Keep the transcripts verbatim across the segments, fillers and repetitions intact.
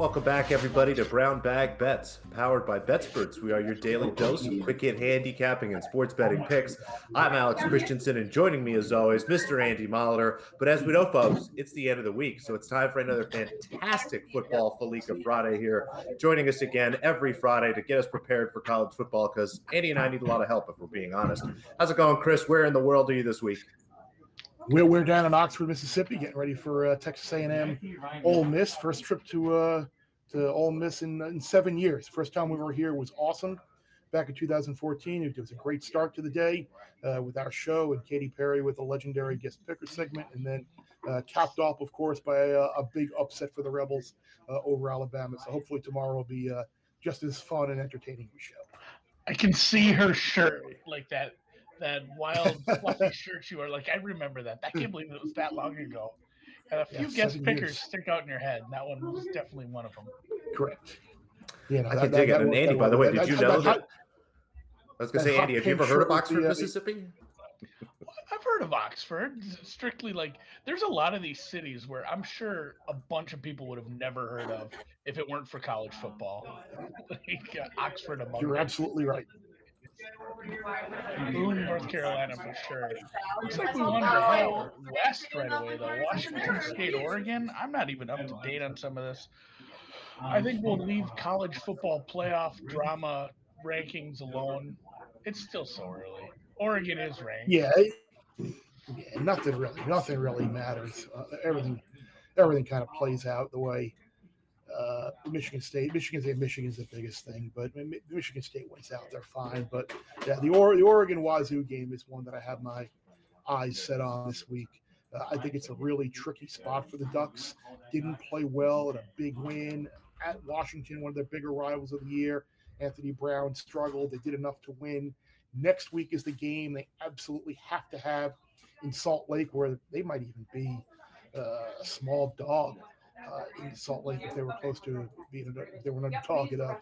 Welcome back, everybody, to Brown Bag Bets, powered by Betsperts. We are your daily dose of quick hit handicapping and sports betting picks. I'm Alex Christensen, and joining me, as always, Mister Andy Molitor. But as we know, folks, it's the end of the week, so it's time for another fantastic football Felica Friday here. Joining us again every Friday to get us prepared for college football, because Andy and I need a lot of help, if we're being honest. How's it going, Chris? Where in the world are you this week? We're, we're down in Oxford, Mississippi, getting ready for uh, Texas A and M, Ole Miss. First trip to uh, to Ole Miss in, in seven years. First time we were here was awesome. Back in two thousand fourteen, it was a great start to the day uh, with our show and Katy Perry with a legendary guest picker segment, and then uh, capped off, of course, by a, a big upset for the Rebels uh, over Alabama. So hopefully tomorrow will be uh, just as fun and entertaining as show. I can see her shirt like that. That wild, fluffy shirt you are. Like, I remember that. I can't believe it was that long ago. And a few yeah, guest pickers years. stick out in your head, and that one was definitely one of them. Correct. Yeah, no, I that, can that, dig that, it. And Andy, by the way, did you know that? I was going to say, Andy, have you ever heard of Oxford, Mississippi? I've heard of Oxford. Strictly, like, there's a lot of these cities where I'm sure a bunch of people would have never heard of if it weren't for college football. Like, uh, Oxford among You're them. absolutely right. Boone, North Carolina, for sure. Looks like we won Ohio West right away, though. Washington State, Oregon. I'm not even up to date on some of this. I think we'll leave college football playoff drama rankings alone. It's still so early. Oregon is ranked. Yeah, yeah nothing really, nothing really matters. Uh, everything, everything kind of plays out the way. Uh, Michigan State, Michigan State, Michigan's the biggest thing, but Michigan State wins out. They're fine. But yeah, the, or- the Oregon Wazoo game is one that I have my eyes set on this week. Uh, I think it's a really tricky spot for the Ducks. Didn't play well in a big win at Washington, one of their bigger rivals of the year. Anthony Brown struggled. They did enough to win. Next week is the game they absolutely have to have in Salt Lake, where they might even be uh, a small dog. Uh, in Salt Lake, if they were close to being, if they were under target of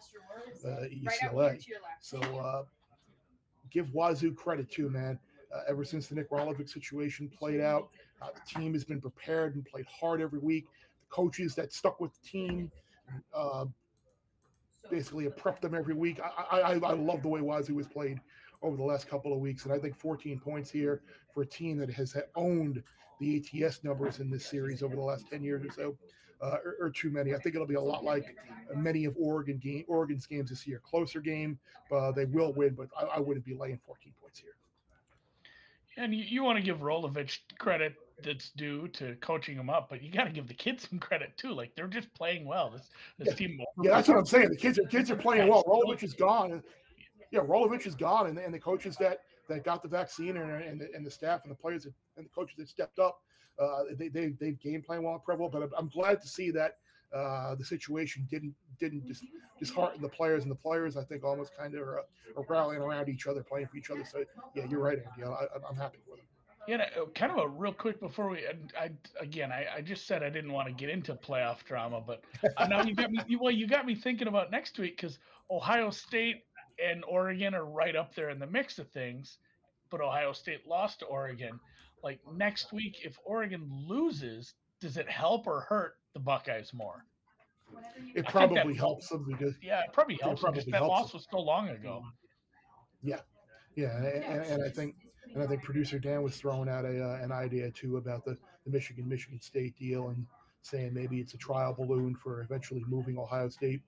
uh, U C L A. So uh, give Wazoo credit too, man. Uh, ever since the Nick Rolovich situation played out, uh, the team has been prepared and played hard every week. The coaches that stuck with the team uh, basically prepped them every week. I, I, I love the way Wazoo has played over the last couple of weeks, and I think fourteen points here for a team that has owned the A T S numbers in this series over the last ten years or so, uh, or, or too many. I think it'll be a lot like many of Oregon game, Oregon's games this year. Closer game, uh, they will win, but I, I wouldn't be laying fourteen points here. And you, you want to give Rolovich credit that's due to coaching them up, but you got to give the kids some credit too. Like, they're just playing well. This this yeah. team. Yeah, that's what I'm saying. The kids are kids are playing yeah, well. Rolovich is gone. Yeah, Rolovich is gone, and, and the coaches that, that got the vaccine and and the, and the staff and the players that, and the coaches that stepped up, uh, they they they game plan well and prep well. But I'm glad to see that uh, the situation didn't didn't dis, dishearten the players, and the players I think almost kind of are, are rallying around each other, playing for each other. So yeah, you're right, Andy. I, I'm happy for them. Yeah, kind of a real quick before we, I again, I, I just said I didn't want to get into playoff drama, but uh, now you got me. You, well, you got me thinking about next week, because Ohio State and Oregon are right up there in the mix of things, but Ohio State lost to Oregon. Like, next week, if Oregon loses, does it help or hurt the Buckeyes more? It I probably helps them because yeah, it probably helps. It probably them, helps that loss them. was so long ago. Yeah. Yeah, and, and, and I think and I think producer Dan was throwing out a uh, an idea too about the, the Michigan Michigan State deal, and saying maybe it's a trial balloon for eventually moving Ohio State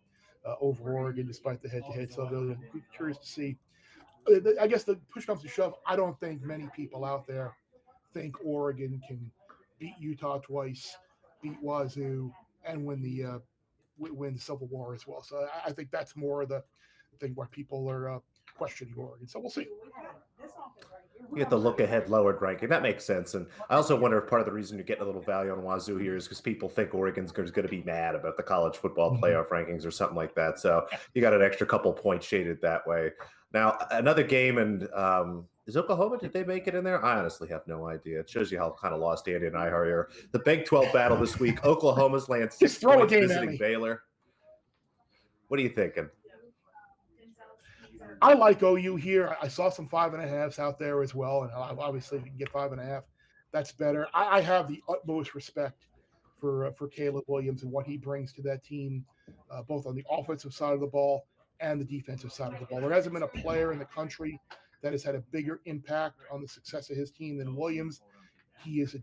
uh, over Oregon despite the head to head. So I'm curious to see. I guess the push comes to shove. I don't think many people out there think Oregon can beat Utah twice, beat Wazoo, and win the uh, win the Civil War as well. So I, I think that's more of the thing where people are. Uh, questioning Oregon. So we'll see. We get the look ahead lowered ranking. That makes sense. And I also wonder if part of the reason you're getting a little value on Wazoo here is because people think Oregon's going to be mad about the college football playoff mm-hmm. rankings or something like that. So you got an extra couple points shaded that way. Now, another game, and um, is Oklahoma, did they make it in there? I honestly have no idea. It shows you how kind of lost Andy and I are here. The Big twelve battle this week. Oklahoma's land six throw points game, visiting Andy. Baylor. What are you thinking? I like O U here. I saw some five and a halves out there as well, and obviously if you can get five and a half, that's better. I, I have the utmost respect for uh, for Caleb Williams and what he brings to that team, uh, both on the offensive side of the ball and the defensive side of the ball. There hasn't been a player in the country that has had a bigger impact on the success of his team than Williams. He is a,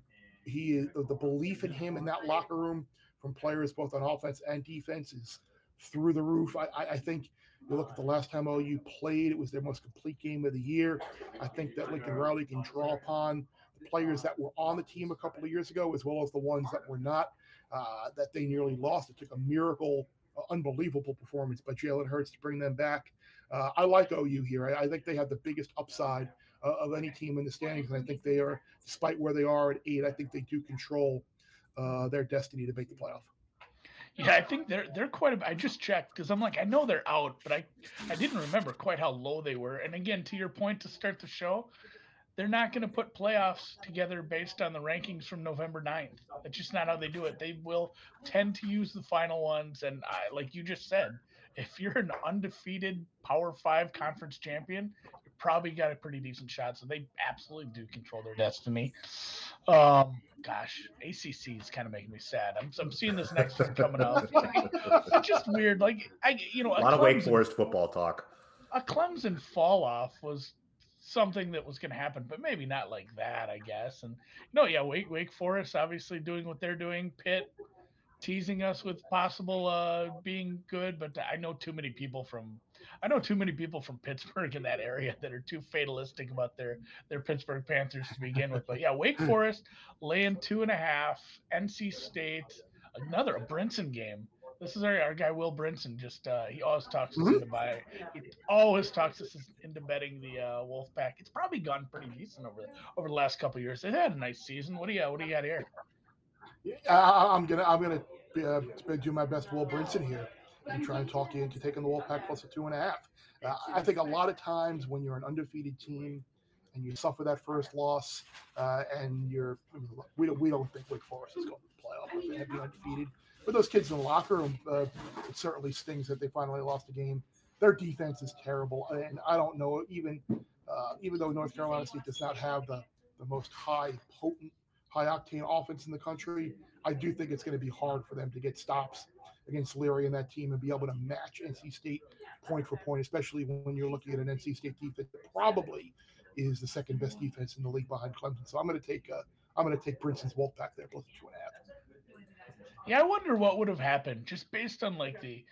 he is the belief in him in that locker room from players both on offense and defense is through the roof. I, I, I think you look at the last time O U played, it was their most complete game of the year. I think that Lincoln Riley can draw upon the players that were on the team a couple of years ago as well as the ones that were not, uh, that they nearly lost. It took a miracle, uh, unbelievable performance by Jalen Hurts to bring them back. Uh, I like O U here. I, I think they have the biggest upside uh, of any team in the standings, and I think they are, despite where they are at eight, I think they do control uh, their destiny to make the playoff. Yeah, I think they're they're quite a, I just checked because I'm like, I know they're out, but I, I didn't remember quite how low they were. And again, to your point to start the show, they're not going to put playoffs together based on the rankings from November ninth. That's just not how they do it. They will tend to use the final ones. And I, like you just said, if you're an undefeated Power Five conference champion, you probably got a pretty decent shot. So they absolutely do control their destiny. Um, gosh, A C C is kind of making me sad. I'm, I'm seeing this next one coming up. It's just weird. Like I, you know, a lot a Clemson, of Wake Forest football talk. A Clemson fall off was something that was going to happen, but maybe not like that, I guess. And no, yeah, Wake Wake Forest obviously doing what they're doing. Pitt teasing us with possible uh, being good, but I know too many people from I know too many people from Pittsburgh in that area that are too fatalistic about their their Pittsburgh Panthers to begin with. But yeah, Wake Forest laying two and a half. N C State, another a Brinson game. This is our, our guy, Will Brinson. Just uh, he always talks us into buy. He always talks us into betting the uh, Wolfpack. It's probably gone pretty decent over the, over the last couple of years. They had a nice season. What do you What do you got here? I, I'm gonna I'm gonna uh, do my best, Will Brinson here, and try and talk you into taking the Wolfpack plus a two and a half. Uh, I think a lot of times when you're an undefeated team and you suffer that first loss, uh, and you're we don't we don't think Wake Forest is going to the playoff if they have been undefeated. But those kids in the locker room, uh, it certainly stings that they finally lost the game. Their defense is terrible, and I don't know. Even uh, even though North Carolina State does not have the, the most high potent, high octane offense in the country, I do think it's going to be hard for them to get stops against Leary and that team and be able to match N C State point for point, especially when you're looking at an N C State defense that probably is the second best defense in the league behind Clemson. So I'm going to take uh, I'm going to take Brinson's Wolfpack there plus two and a half. Yeah, I wonder what would have happened just based on like the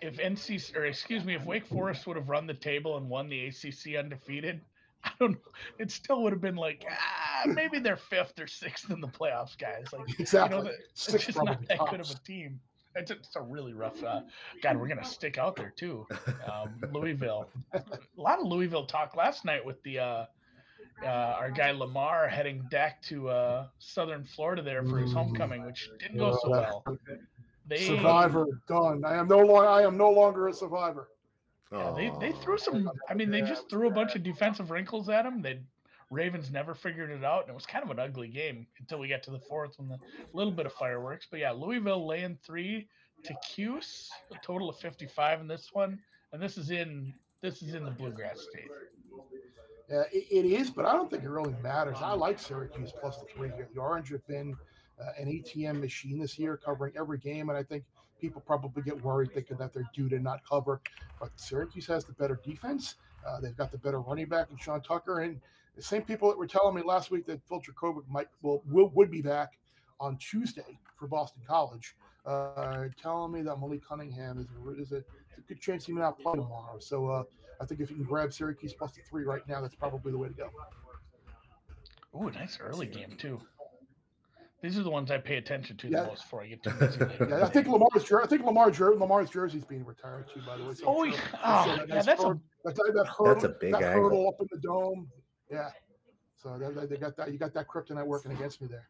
if N C or excuse me if Wake Forest would have run the table and won the A C C undefeated. I don't know. It still would have been like ah, maybe they're fifth or sixth in the playoffs, guys. Like exactly, you know, it's just not that good of a team. It's a, it's a really rough. Uh, God, we're gonna stick out there too. Um, Louisville, a lot of Louisville talk last night with the. Uh, Uh, our guy Lamar heading back to uh, southern Florida there for his homecoming, which didn't go so well. They, survivor done. I am no longer. I am no longer a survivor. Yeah, they they threw some. I mean, they just threw a bunch of defensive wrinkles at him. They Ravens never figured it out, and it was kind of an ugly game until we got to the fourth with a little bit of fireworks. But yeah, Louisville laying three to Cuse, a total of fifty-five in this one, and this is in. This is in the Bluegrass State. Yeah, it, it is, but I don't think it really matters. I like Syracuse plus the three here. The Orange have been uh, an A T M machine this year, covering every game, and I think people probably get worried thinking that they're due to not cover. But Syracuse has the better defense. Uh, they've got the better running back in Sean Tucker, and the same people that were telling me last week that Phil Dracovic might well will, would be back on Tuesday for Boston College, uh, telling me that Malik Cunningham is, is, a, is a good chance he may not play tomorrow. So uh, I think if you can grab Syracuse plus the three right now, that's probably the way to go. Ooh, nice early game, too. These are the ones I pay attention to yeah. the most before I get too busy. yeah, I think Lamar's I think Lamar, Lamar's jersey is being retired, too, by the way. So oh, yeah. Oh, so yeah nice that's, a, that, that hurdle, that's a big that angle. hurdle up in the dome. Yeah. So they, they got that. You got that kryptonite working against me there.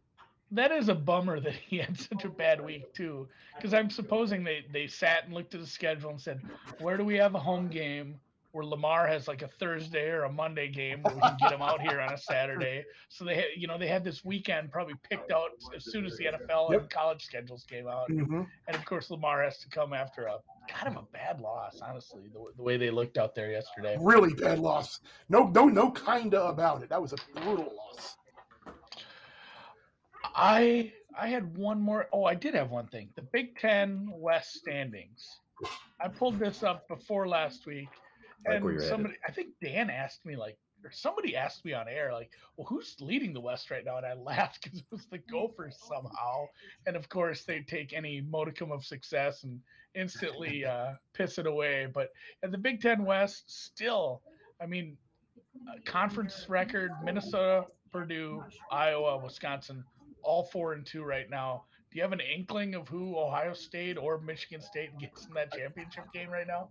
That is a bummer that he had such a bad week, too, because I'm supposing they, they sat and looked at the schedule and said, where do we have a home game where Lamar has like a Thursday or a Monday game where we can get him out here on a Saturday? So they had, you know, they had this weekend probably picked out as soon as the N F L and college schedules came out. Mm-hmm. And, of course, Lamar has to come after a kind of a bad loss, honestly, the, the way they looked out there yesterday. Really bad loss. No, no, no kinda about it. That was a brutal loss. I I had one more. Oh, I did have one thing. The Big Ten West standings. I pulled this up before last week, and like somebody, I think Dan asked me, like, or somebody asked me on air, like, well, who's leading the West right now? And I laughed because it was the Gophers somehow. And, of course, they take any modicum of success and instantly uh, piss it away. But at the Big Ten West, still, I mean, uh, conference record, Minnesota, Purdue, Iowa, Wisconsin, all four and two right now. Do you have an inkling of who Ohio State or Michigan State gets in that championship game right now?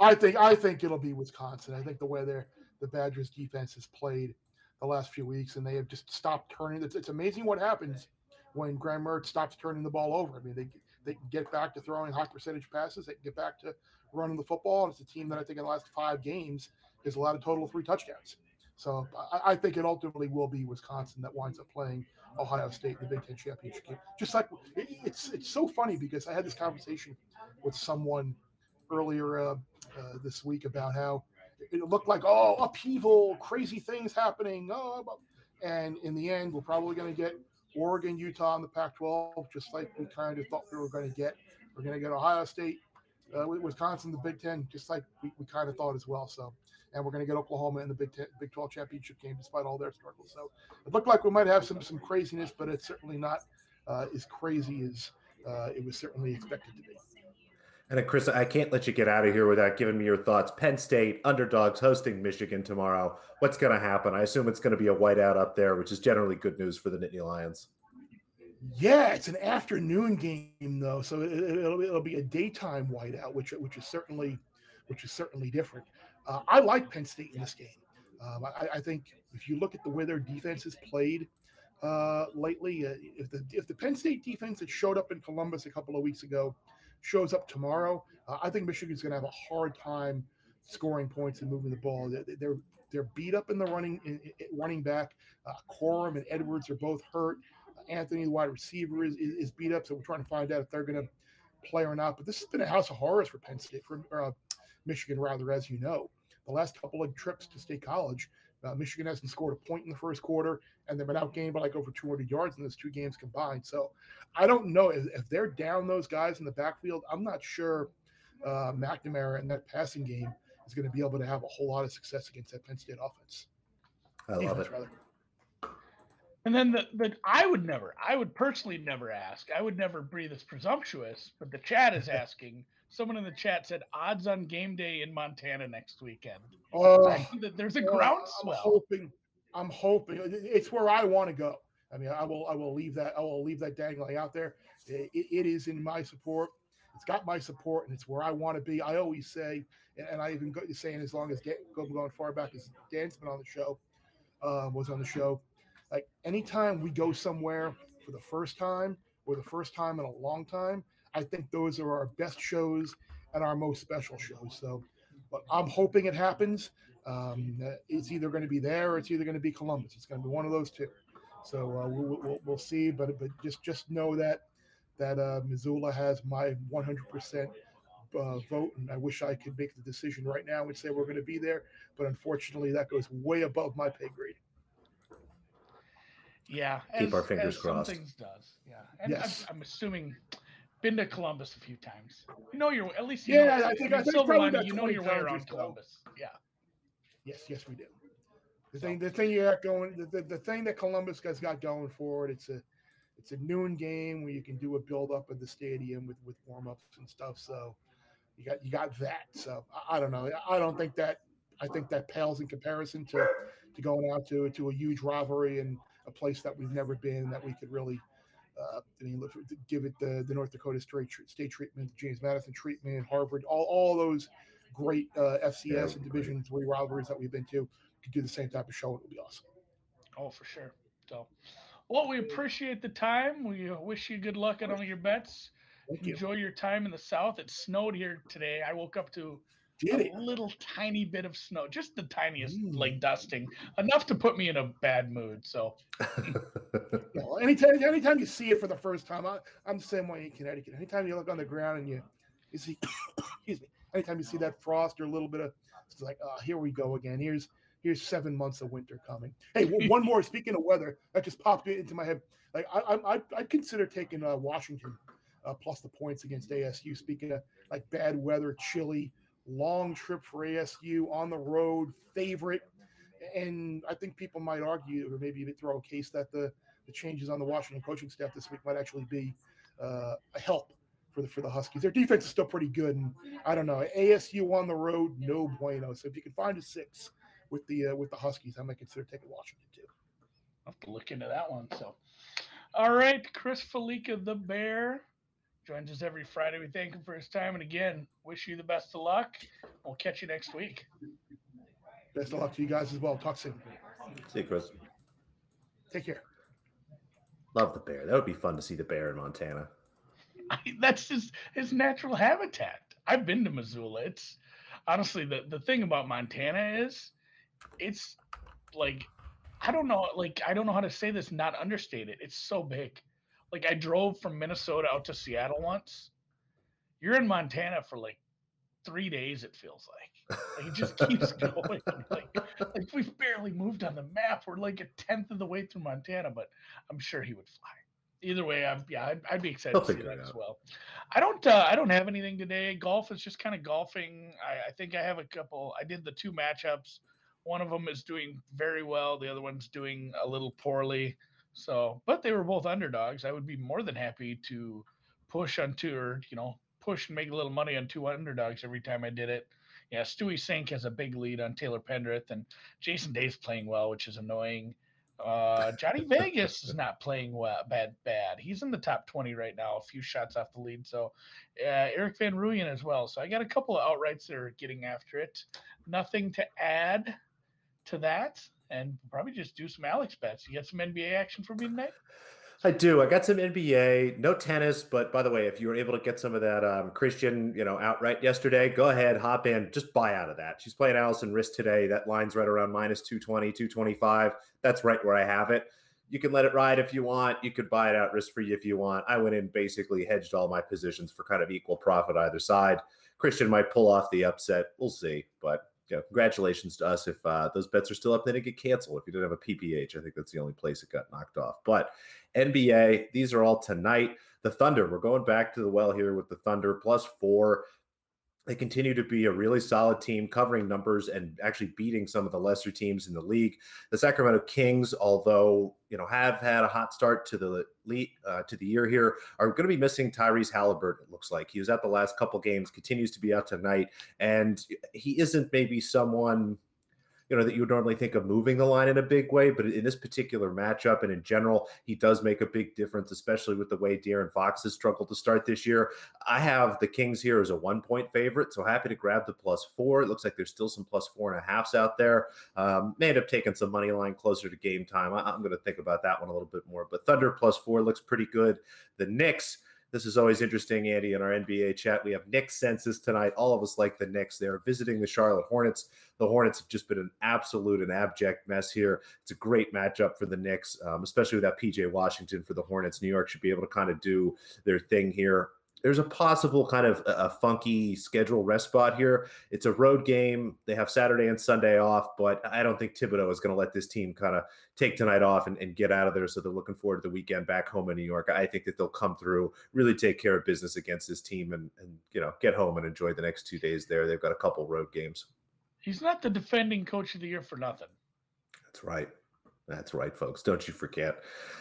I think I think it'll be Wisconsin. I think the way they're, the Badgers defense has played the last few weeks, and they have just stopped turning. It's, it's amazing what happens when Graham Mertz stops turning the ball over. I mean, they they can get back to throwing high percentage passes. They can get back to running the football. And it's a team that I think in the last five games has allowed a total of three touchdowns. So I, I think it ultimately will be Wisconsin that winds up playing Ohio State in the Big Ten championship game. Just like it, it's it's so funny because I had this conversation with someone earlier uh, uh, this week about how it looked like, oh, upheaval, crazy things happening. Oh, and in the end, we're probably going to get Oregon, Utah in the Pac twelve, just like we kind of thought we were going to get. We're going to get Ohio State, Uh, Wisconsin, the Big Ten, just like we, we kind of thought as well. So, and we're going to get Oklahoma in the Big Ten, Big twelve championship game, despite all their struggles. So, it looked like we might have some some craziness, but it's certainly not uh, as crazy as uh, it was certainly expected to be. And uh, Chris, I can't let you get out of here without giving me your thoughts. Penn State underdogs hosting Michigan tomorrow. What's going to happen? I assume it's going to be a whiteout up there, which is generally good news for the Nittany Lions. Yeah, it's an afternoon game though, so it, it'll it'll be a daytime whiteout, which which is certainly which is certainly different. Uh, I like Penn State in this game. Um, I, I think if you look at the way their defense has played uh, lately, uh, if the if the Penn State defense that showed up in Columbus a couple of weeks ago shows up tomorrow, uh, I think Michigan's going to have a hard time scoring points and moving the ball. They're they're beat up in the running in, in running back. Uh, Corum and Edwards are both hurt. Anthony, the wide receiver, is, is is beat up, so we're trying to find out if they're going to play or not. But this has been a house of horrors for Penn State, for uh, Michigan, rather, as you know. The last couple of trips to State College, uh, Michigan hasn't scored a point in the first quarter, and they've been outgained by like over two hundred yards in those two games combined. So I don't know if, if they're down those guys in the backfield. I'm not sure uh, McNamara in that passing game is going to be able to have a whole lot of success against that Penn State offense. I love Defense, it. Rather. And then the, the I would never, I would personally never ask. I would never be this presumptuous, but the chat is asking. Someone in the chat said odds on game day in Montana next weekend. Oh, I see that there's a well, groundswell. I'm hoping, I'm hoping it's where I want to go. I mean, I will, I will leave that, I will leave that dangling out there. It, it is in my support. It's got my support, and it's where I want to be. I always say, and, and I even go saying as long as Dan, going far back as Dan's been on the show, uh, was on the show. Like anytime we go somewhere for the first time or the first time in a long time, I think those are our best shows and our most special shows. So, but I'm hoping it happens. Um, it's either going to be there or it's either going to be Columbus. It's going to be one of those two. So uh, we'll, we'll, we'll see. But but just just know that that uh, Missoula has my one hundred percent uh, vote, and I wish I could make the decision right now and say we're going to be there. But unfortunately, that goes way above my pay grade. Yeah, keep as, our fingers as crossed. Some things does, yeah. And yes. I'm, I'm assuming been to Columbus a few times. You know your at least. You yeah, know, I think I think Silver probably line, you know your way around Columbus. Though. Yeah. Yes, yes, we do. The so. thing, the thing you got going, the, the, the thing that Columbus has got going for it, it's a, it's a noon game where you can do a build up of the stadium with with warm ups and stuff. So, you got you got that. So I, I don't know. I don't think that. I think that pales in comparison to to going out to to a huge rivalry and a place that we've never been, that we could really uh, I mean, look, give it the, the North Dakota State treatment, the James Madison treatment, Harvard, all, all those great uh, F C S and Division three rivalries that we've been to, could do the same type of show. It would be awesome. Oh, for sure. So, well, we appreciate the time. We wish you good luck on all your bets. Thank Enjoy you. Your time in the South. It snowed here today. I woke up to Did a it. little tiny bit of snow, just the tiniest, mm. like dusting, enough to put me in a bad mood. So, well, anytime, anytime you see it for the first time, I, I'm the same way in Connecticut. Anytime you look on the ground and you, you see, excuse me, anytime you see that frost or a little bit of, it's like, oh, here we go again. Here's here's seven months of winter coming. Hey, one more. Speaking of weather, that just popped into my head. Like I, I, I'd consider taking uh, Washington uh, plus the points against A S U. Speaking of like bad weather, chilly, long trip for A S U on the road, favorite. And I think people might argue, or maybe even throw a case that the, the changes on the Washington coaching staff this week might actually be uh, a help for the for the Huskies. Their defense is still pretty good, and I don't know. A S U on the road, no bueno. So if you can find a six with the uh, with the Huskies, I might consider taking Washington too. I'll have to look into that one. So, all right, Chris Felica, the Bear, joins us every Friday. We thank him for his time, and again, wish you the best of luck. We'll catch you next week. Best of luck to you guys as well. Talk soon. See you, Chris. Take care. Love the bear. That would be fun to see the bear in Montana. I, that's just his natural habitat. I've been to Missoula. It's honestly the, the thing about Montana is it's like, I don't know, like, I don't know how to say this, not understate it. It's so big. Like I drove from Minnesota out to Seattle once. You're in Montana for like three days, it feels like. Like it just keeps going. Like, like we've barely moved on the map. We're like a tenth of the way through Montana, but I'm sure he would fly. Either way, I'd, yeah, I'd, I'd be excited I'll to see that out. As well. I don't uh, I don't have anything today. Golf is just kind of golfing. I, I think I have a couple. I did the two matchups. One of them is doing very well. The other one's doing a little poorly. So, but they were both underdogs. I would be more than happy to push on tour, you know, push and make a little money on two underdogs every time I did it. Yeah, Stewie Sink has a big lead on Taylor Pendrith, and Jason Day's playing well, which is annoying. Uh, Johnny Vegas is not playing well, bad, bad. He's in the top twenty right now, a few shots off the lead. So uh, Eric Van Ruyen as well. So I got a couple of outrights that are getting after it. Nothing to add to that, and probably just do some Alex bets. You got some N B A action for me tonight? I do. I got some N B A, no tennis, but by the way, if you were able to get some of that um, Christian, you know, outright yesterday, go ahead, hop in, just buy out of that. She's playing Allison Riss today. That line's right around minus two twenty, two twenty-five. That's right where I have it. You can let it ride if you want. You could buy it out risk free if you want. I went in, basically hedged all my positions for kind of equal profit either side. Christian might pull off the upset. We'll see, but you know, congratulations to us. If uh, those bets are still up, then it get canceled. If you didn't have a P P H, I think that's the only place it got knocked off. But N B A, these are all tonight. The Thunder, we're going back to the well here with the Thunder, plus four. They continue to be a really solid team, covering numbers and actually beating some of the lesser teams in the league. The Sacramento Kings, although you know have had a hot start to the league, uh, to the year here, are going to be missing Tyrese Halliburton. It looks like he was out the last couple games, continues to be out tonight, and he isn't maybe someone you know that you would normally think of moving the line in a big way, but in this particular matchup and in general, he does make a big difference, especially with the way De'Aaron Fox has struggled to start this year. I have the Kings here as a one-point favorite, so happy to grab the plus four. It looks like there's still some plus four and a halves out there. Um, may end up taking some money line closer to game time. I, I'm going to think about that one a little bit more, but Thunder plus four looks pretty good. The Knicks. This is always interesting, Andy, in our N B A chat. We have Knicks census tonight. All of us like the Knicks. They're visiting the Charlotte Hornets. The Hornets have just been an absolute and abject mess here. It's a great matchup for the Knicks, um, especially without P J Washington for the Hornets. New York should be able to kind of do their thing here. There's a possible kind of a funky schedule rest spot here. It's a road game. They have Saturday and Sunday off, but I don't think Thibodeau is going to let this team kind of take tonight off and, and get out of there. So they're looking forward to the weekend back home in New York. I think that they'll come through, really take care of business against this team and, and you know, get home and enjoy the next two days there. They've got a couple road games. He's not the defending coach of the year for nothing. That's right. That's right, folks. Don't you forget.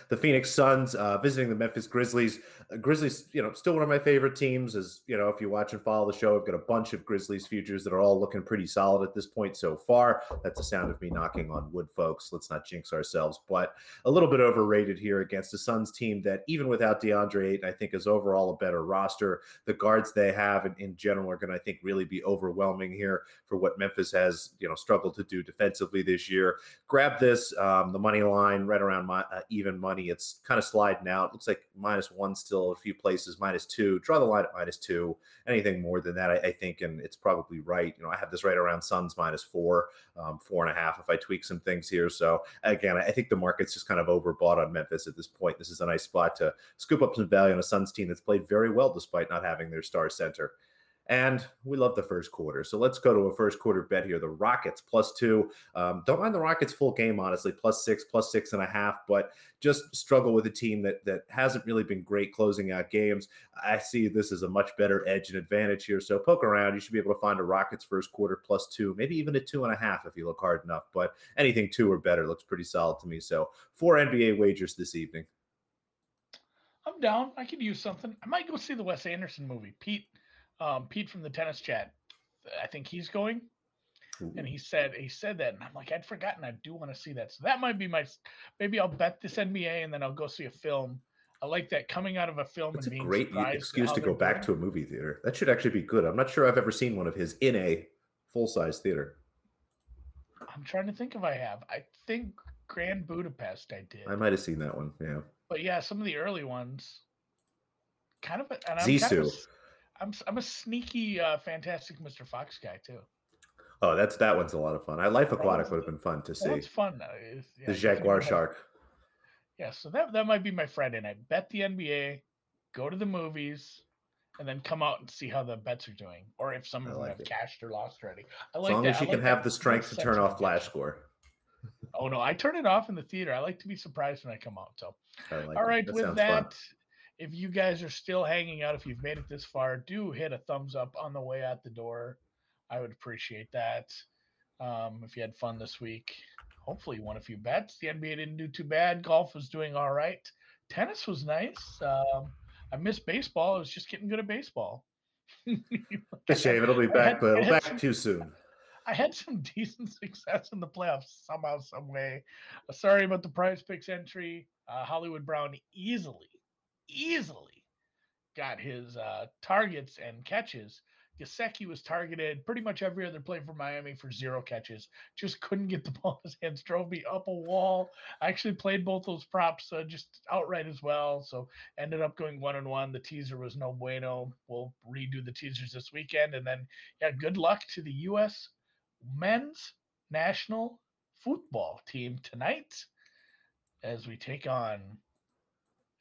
The Phoenix Suns uh, visiting the Memphis Grizzlies. Uh, Grizzlies, you know, still one of my favorite teams. As you know, if you watch and follow the show, I've got a bunch of Grizzlies futures that are all looking pretty solid at this point so far. That's the sound of me knocking on wood, folks. Let's not jinx ourselves. But a little bit overrated here against the Suns team that, even without DeAndre Ayton, I think is overall a better roster. The guards they have in, in general are going to, I think, really be overwhelming here for what Memphis has, you know, struggled to do defensively this year. Grab this. Um, The money line right around my, uh, even money. It's kind of sliding out. It looks like minus one still a few places, minus two. Draw the line at minus two. Anything more than that, I, I think, and it's probably right. You know, I have this right around Suns minus four, um, four and a half if I tweak some things here. So, again, I think the market's just kind of overbought on Memphis at this point. This is a nice spot to scoop up some value on a Suns team that's played very well despite not having their star center. And we love the first quarter. So let's go to a first quarter bet here. The Rockets plus two. Um, don't mind the Rockets full game, honestly, plus six, plus six and a half, but just struggle with a team that that hasn't really been great closing out games. I see this as a much better edge and advantage here. So poke around. You should be able to find a Rockets first quarter plus two, maybe even a two and a half if you look hard enough. But anything two or better looks pretty solid to me. So four N B A wagers this evening. I'm down. I could use something. I might go see the Wes Anderson movie. Pete. Um, Pete from the tennis chat, I think he's going. Ooh. And he said he said that, and I'm like, I'd forgotten. I do want to see that. So that might be my – maybe I'll bet this N B A, and then I'll go see a film. I like that coming out of a film. That's and being a great excuse to, to go back doing. to a movie theater. That should actually be good. I'm not sure I've ever seen one of his in a full-size theater. I'm trying to think if I have. I think Grand Budapest I did. I might have seen that one, yeah. But, yeah, some of the early ones. Kind of – Zissou. I'm I'm a sneaky uh, Fantastic Mister Fox guy too. Oh, that's that one's a lot of fun. I Life Aquatic would have been fun to see. It's fun. It's, yeah, the Jaguar Shark. Yeah, so that that might be my Friday night. Bet the N B A, go to the movies, and then come out and see how the bets are doing, or if some of them have cashed or lost already. I like that. As long as you can have the strength to turn off Flash Score. Oh no, I turn it off in the theater. I like to be surprised when I come out. So, all right, with that. If you guys are still hanging out, if you've made it this far, do hit a thumbs up on the way out the door. I would appreciate that. Um, if you had fun this week, hopefully you won a few bets. The N B A didn't do too bad. Golf was doing all right. Tennis was nice. Um, I missed baseball. I was just getting good at baseball. A shame. It'll be back, had, but it'll back some, too soon. I had some decent success in the playoffs somehow, some way. Sorry about the Prize Picks entry. Uh, Hollywood Brown easily. Easily got his uh, targets and catches. Gesicki was targeted pretty much every other play for Miami for zero catches. Just couldn't get the ball in his hands. Drove me up a wall. I actually played both those props uh, just outright as well. So ended up going one and one. The teaser was no bueno. We'll redo the teasers this weekend. And then, yeah, good luck to the U S men's national football team tonight as we take on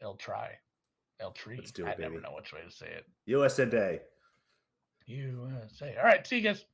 El Tri. El Tree. Let's do it, I baby. Never know which way to say it. U S A Day. U S A. All right. See you guys.